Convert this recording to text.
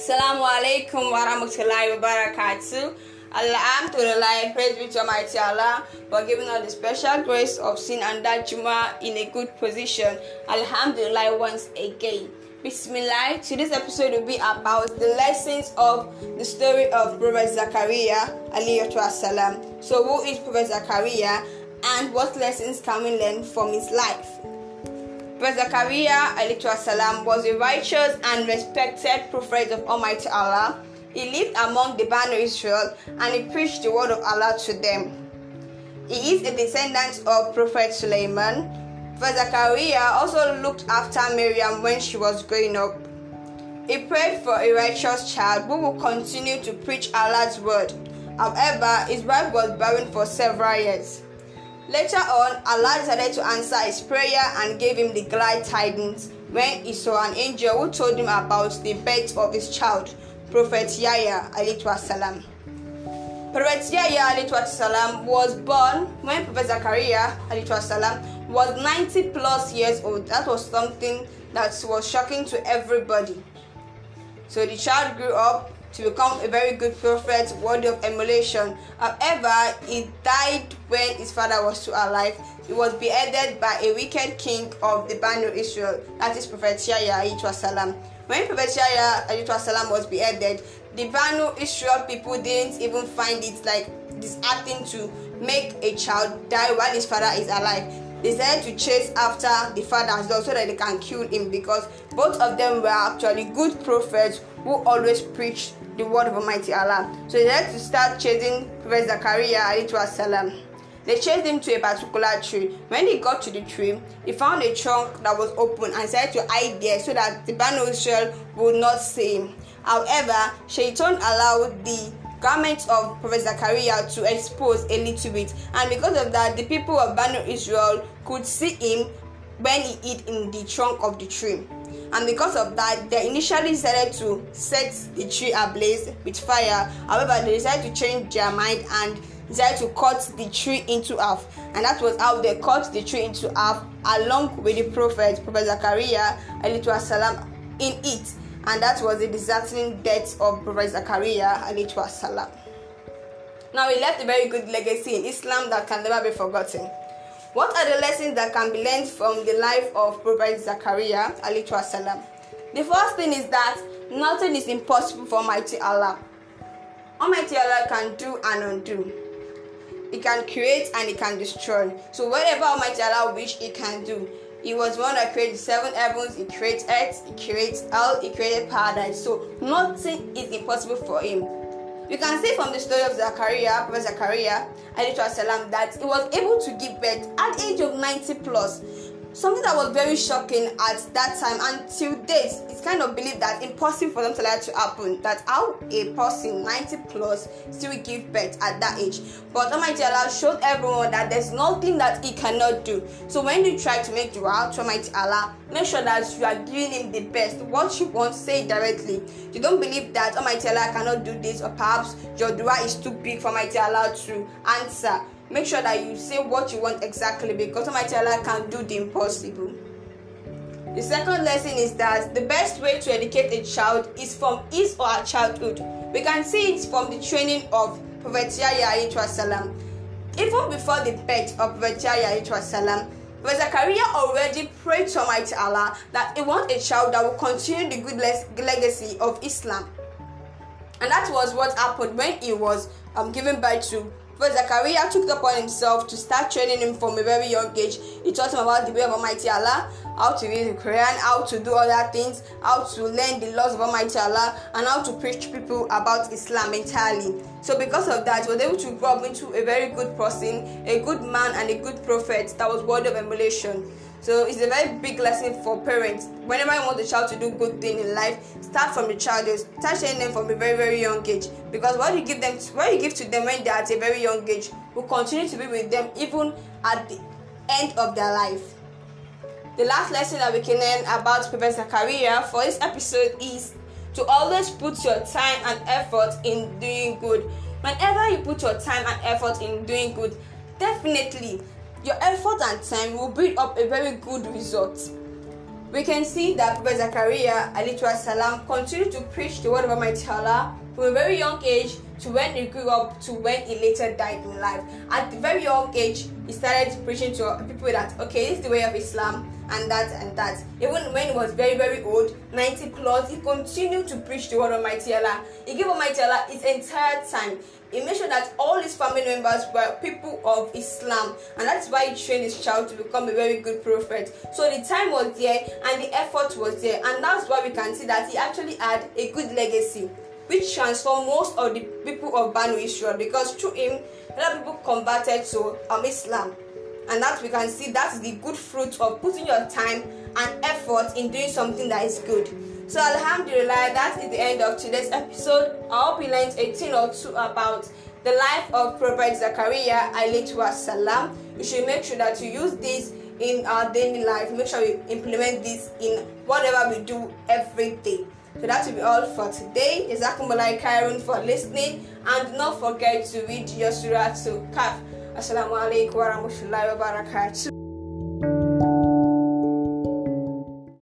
Assalamu alaikum wa rahmatullahi wa barakatuh. Alhamdulillah, praise be to Almighty Allah for giving us the special grace of seeing that Juma in a good position. Alhamdulillah once again. Bismillah, today's episode will be about the lessons of the story of Prophet Zakariya alayhi wasalam. So who is Prophet Zakariya and what lessons can we learn from his life? Prophet Zakariya alayhi wasalam was a righteous and respected prophet of Almighty Allah. He lived among the Banu Isra'il and he preached the word of Allah to them. He is a descendant of Prophet Suleiman. Prophet Zakariya also looked after Miriam when she was growing up. He prayed for a righteous child who would continue to preach Allah's word. However, his wife was barren for several years. Later on, Allah decided to answer his prayer and gave him the glad tidings when he saw an angel who told him about the birth of his child, Prophet Yahya alayhi wasalam. Prophet Yahya alayhi wasalam was born when Prophet Zakariya alayhi wasalam was 90 plus years old. That was something that was shocking to everybody. So the child grew up to become a very good prophet, worthy of emulation. However, he died when his father was still alive. He was beheaded by a wicked king of the Banu Israel, that is Prophet Yahya alayhi wasalam. When Prophet Yahya alayhi wasalam was beheaded, the Banu Israel people didn't even find it disheartening to make a child die while his father is alive. They decided to chase after the father as well so that they can kill him, because both of them were actually good prophets who always preached the word of Almighty Allah. So they decided to start chasing Prophet Zakariya alayhi wasalam. They chased him to a particular tree. When he got to the tree, he found a trunk that was open and decided to hide there so that the Banu Israel would not see him. However, Shaitan allowed the garments of Prophet Zakariya to expose a little bit, and because of that, the people of Banu Israel could see him when he hid in the trunk of the tree. And because of that, they initially decided to set the tree ablaze with fire. However, they decided to change their mind and decided to cut the tree into half, and that was how they cut the tree into half along with the prophet Zakariya alayhi wasalam in it, and that was the disheartening death of Prophet Zakariya alayhi wasalam. Now, he left a very good legacy in Islam that can never be forgotten. What are the lessons that can be learned from the life of Prophet Zakariya alayhi wasalam? The first thing is that nothing is impossible for Almighty Allah. Almighty Allah can do and undo. He can create and he can destroy. So whatever Almighty Allah wish, he can do. He was one that created the seven heavens, he created earth, he created hell, he created paradise. So nothing is impossible for him. You can see from the story of Zakariya, Prophet Zakariya alayhi wasalam, that he was able to give birth at the age of 90 plus. Something that was very shocking at that time, and till date, it's kind of believed that impossible for them to allow it to happen. That how a person 90 plus still gives birth at that age. But Almighty Allah showed everyone that there's nothing that He cannot do. So when you try to make dua to Almighty Allah, make sure that you are giving Him the best. What you want, say directly. You don't believe that Almighty Allah cannot do this, or perhaps your dua is too big for Almighty Allah to answer. Make sure that you say what you want exactly, because Almighty Allah can do the impossible. The second lesson is that the best way to educate a child is from his or her childhood. We can see it from the training of Prophet Yahya alayhi wasalam. Even before the birth of Prophet Yahya alayhi wasalam, Prophet Zakariya already prayed to Almighty Allah that he wants a child that will continue the good legacy of Islam. And that was what happened when he was given birth to. But Zakariya took it upon himself to start training him from a very young age. He taught him about the way of Almighty Allah, how to read the Quran, how to do other things, how to learn the laws of Almighty Allah, and how to preach people about Islam entirely. So because of that, he was able to grow up into a very good person, a good man, and a good prophet that was worthy of emulation. So it's a very big lesson for parents. Whenever you want the child to do good thing in life, start from the child. Start training them from a very, very young age. Because what you give to them when they are at a very young age will continue to be with them even at the end of their life. The last lesson that we can learn about Prophet Zakariya for this episode is to always put your time and effort in doing good. Whenever you put your time and effort in doing good, definitely your effort and time will build up a very good result. we can see that Prophet Zakariya ﷺ continued to preach the word of Almighty Allah from a very young age to when he grew up to when he later died in life. At a very young age, he started preaching to people that, okay, this is the way of Islam and that. Even when he was very, very old, 90 plus, he continued to preach the word of Almighty Allah. He gave Almighty Allah his entire time. He made sure that all his family members were people of Islam, and that's why he trained his child to become a very good prophet. So the time was there and the effort was there, and that's why we can see that he actually had a good legacy, which transformed most of the people of Banu Israel, because through him, a lot of people converted to Islam. And that we can see, that's the good fruit of putting your time and effort in doing something that is good. So Alhamdulillah, that is the end of today's episode. I hope you learned a thing or two about the life of Prophet Zakariya ﷺ. You should make sure that you use this in our daily life. Make sure you implement this in whatever we do every day. So that will be all for today. Jazakumullah khairan for listening, and do not forget to read your surah to Kaf. Assalamu alaikum warahmatullahi wabarakatuh.